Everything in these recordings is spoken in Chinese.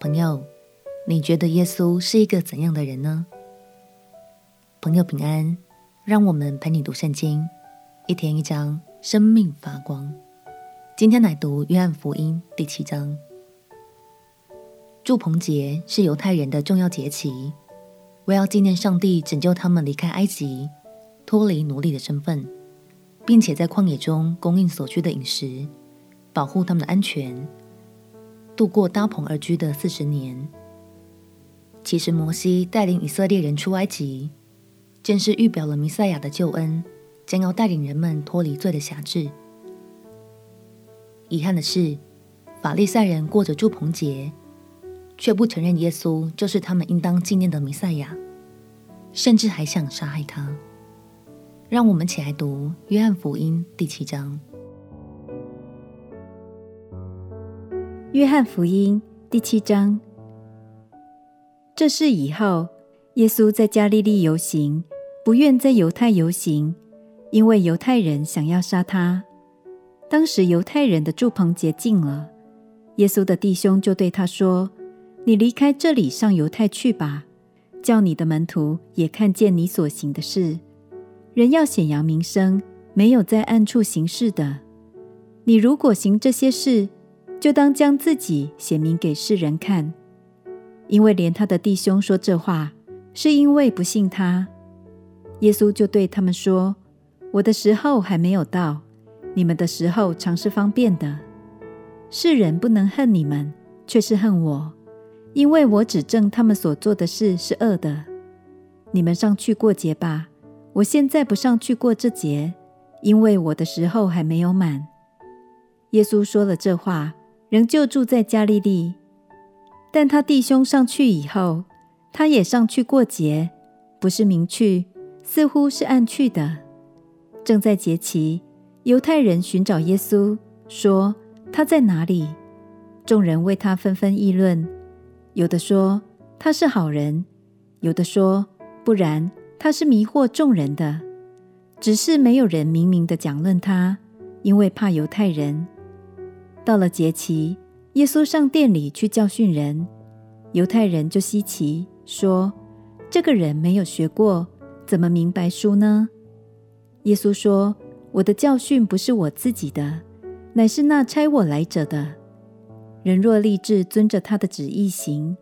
朋友，你觉得耶稣是一个怎样的人呢？朋友平安，让我们陪你读圣经，一天一章，生命发光。今天来读约翰福音第7章。祝棚节是犹太人的重要节期，为要纪念上帝拯救他们离开埃及，脱离奴隶的身份，并且在旷野中供应所需的饮食，保护他们的安全，度过搭棚而居的40年。其实摩西带领以色列人出埃及，正是预表了弥赛亚的救恩，将要带领人们脱离罪的辖制。遗憾的是，法利赛人过着祝棚节，却不承认耶稣就是他们应当纪念的弥赛亚，甚至还想杀害他。让我们起来读约翰福音第7章。约翰福音第7章。这事以后，耶稣在加利利游行，不愿在犹太游行，因为犹太人想要杀他。当时犹太人的住棚节近了，耶稣的弟兄就对他说：你离开这里上犹太去吧，叫你的门徒也看见你所行的事。人要显扬名声，没有在暗处行事的。你如果行这些事，就当将自己显明给世人看。因为连他的弟兄说这话，是因为不信他。耶稣就对他们说：我的时候还没有到，你们的时候常是方便的。世人不能恨你们，却是恨我，因为我指证他们所做的事是恶的。你们上去过节吧，我现在不上去过这节，因为我的时候还没有满。耶稣说了这话，仍旧住在加利利。但他弟兄上去以后，他也上去过节，不是明去，似乎是暗去的。正在节期，犹太人寻找耶稣，说他在哪里？众人为他纷纷议论，有的说他是好人，有的说不然，他是迷惑众人的。只是没有人明明地讲论他，因为怕犹太人。到了节期，耶稣上殿里去教训人，犹太人就稀奇，说：这个人没有学过，怎么明白书呢？耶稣说：我的教训不是我自己的，乃是那差我来者的。人若立志遵着他的旨意行，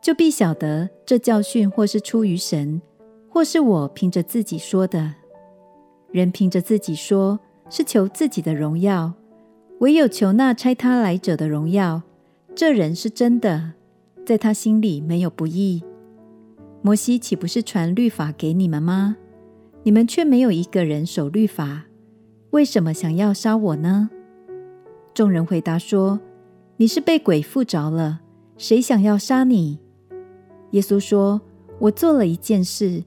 就必晓得这教训或是出于神，或是我凭着自己说的。人凭着自己说，是求自己的荣耀，唯有求那差他来者的荣耀。这人是真的，在他心里没有不义。摩西岂不是传律法给你们吗？你们却没有一个人守律法，为什么想要杀我呢？众人回答说：你是被鬼附着了，谁想要杀你？耶稣说：我做了一件事，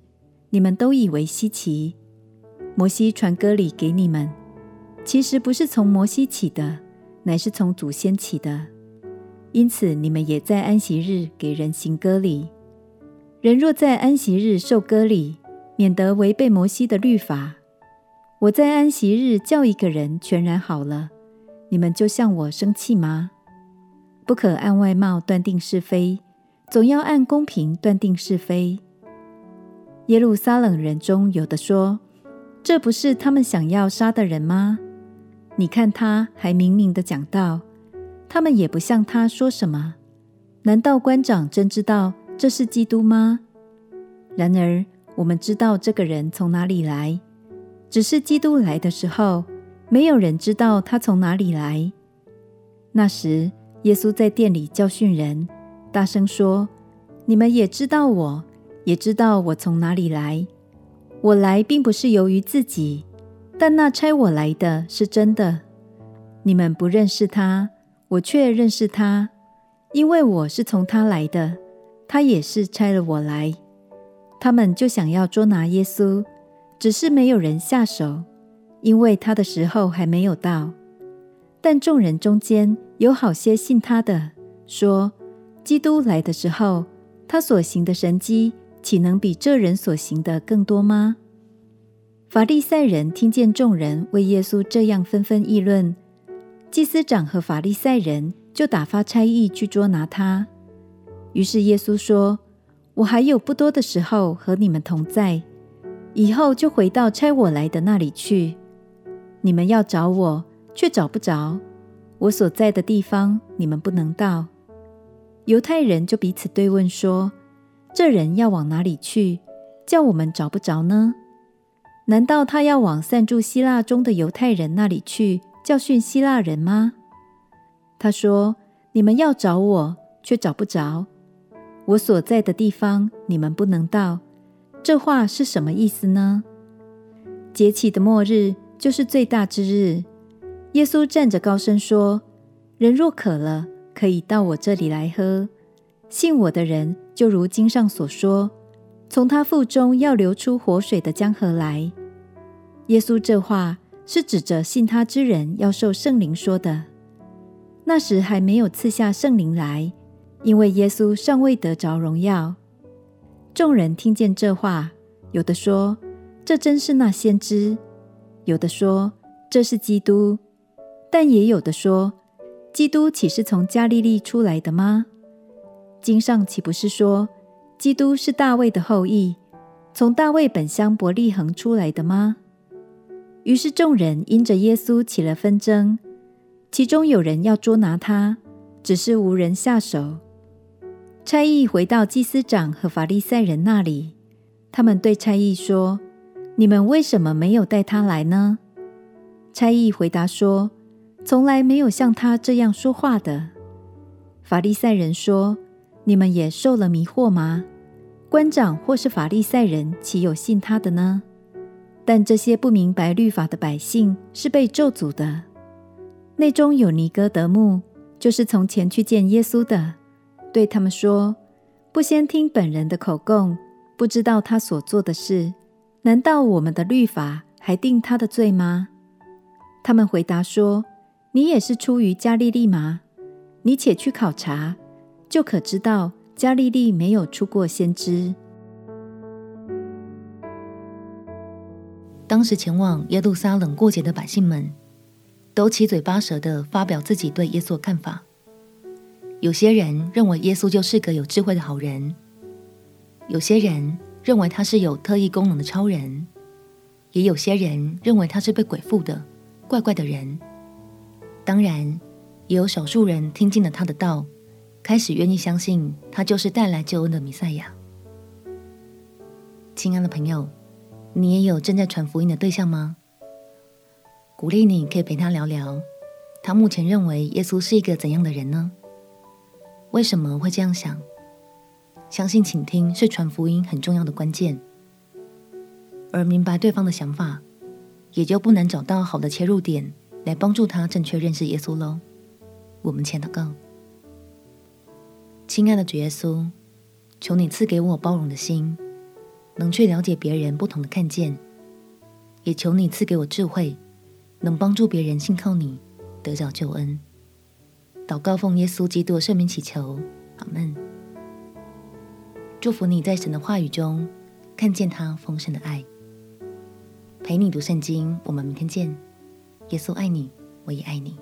你们都以为稀奇。摩西传割礼给你们，其实不是从摩西起的，乃是从祖先起的。因此你们也在安息日给人行割礼。人若在安息日受割礼，免得违背摩西的律法。我在安息日叫一个人全然好了，你们就向我生气吗？不可按外貌断定是非，总要按公平断定是非。耶路撒冷人中有的说：这不是他们想要杀的人吗？你看他还明明地讲道，他们也不向他说什么。难道官长真知道这是基督吗？然而我们知道这个人从哪里来，只是基督来的时候，没有人知道他从哪里来。那时耶稣在殿里教训人，大声说：你们也知道我，也知道我从哪里来。我来并不是由于自己，但那差我来的是真的。你们不认识他，我却认识他，因为我是从他来的，他也是差了我来。他们就想要捉拿耶稣，只是没有人下手，因为他的时候还没有到。但众人中间有好些信他的，说：基督来的时候，他所行的神迹，岂能比这人所行的更多吗？法利赛人听见众人为耶稣这样纷纷议论，祭司长和法利赛人就打发差役去捉拿他，于是耶稣说，我还有不多的时候和你们同在，以后就回到差我来的那里去。你们要找我，却找不着，我所在的地方你们不能到。犹太人就彼此对问说，这人要往哪里去，叫我们找不着呢？难道他要往散住希腊中的犹太人那里去，教训希腊人吗？他说，你们要找我，却找不着，我所在的地方你们不能到。这话是什么意思呢？节期的末日就是最大之日，耶稣站着高声说，人若渴了，可以到我这里来喝。信我的人，就如经上所说，从他腹中要流出活水的江河来。耶稣这话是指着信他之人要受圣灵说的。那时还没有赐下圣灵来，因为耶稣尚未得着荣耀。众人听见这话，有的说，这真是那先知；有的说，这是基督。但也有的说，基督岂是从加利利出来的吗？经上岂不是说，基督是大卫的后裔，从大卫本乡伯利恒出来的吗？于是众人因着耶稣起了纷争，其中有人要捉拿他，只是无人下手。差役回到祭司长和法利赛人那里，他们对差役说，你们为什么没有带他来呢？差役回答说，从来没有像他这样说话的。法利赛人说，你们也受了迷惑吗？官长或是法利赛人岂有信他的呢？但这些不明白律法的百姓是被咒诅的。内中有尼哥德慕，就是从前去见耶稣的，对他们说，不先听本人的口供，不知道他所做的事，难道我们的律法还定他的罪吗？他们回答说，你也是出于加利利吗？你且去考察，就可知道加利利没有出过先知。当时前往耶路撒冷过节的百姓们，都七嘴八舌地发表自己对耶稣的看法。有些人认为耶稣就是个有智慧的好人，有些人认为他是有特异功能的超人，也有些人认为他是被鬼附的怪怪的人。当然，也有少数人听进了他的道，开始愿意相信他就是带来救恩的弥赛亚。亲爱的朋友，你也有正在传福音的对象吗？鼓励你可以陪他聊聊，他目前认为耶稣是一个怎样的人呢？为什么会这样想？相信倾听是传福音很重要的关键，而明白对方的想法，也就不难找到好的切入点来帮助他正确认识耶稣咯。我们前祷告。亲爱的主耶稣，求你赐给我包容的心，能去了解别人不同的看见，也求你赐给我智慧，能帮助别人信靠你，得着救恩。祷告奉耶稣基督的圣名祈求，阿们。祝福你在神的话语中看见他丰盛的爱。陪你读圣经，我们明天见。耶稣爱你，我也爱你。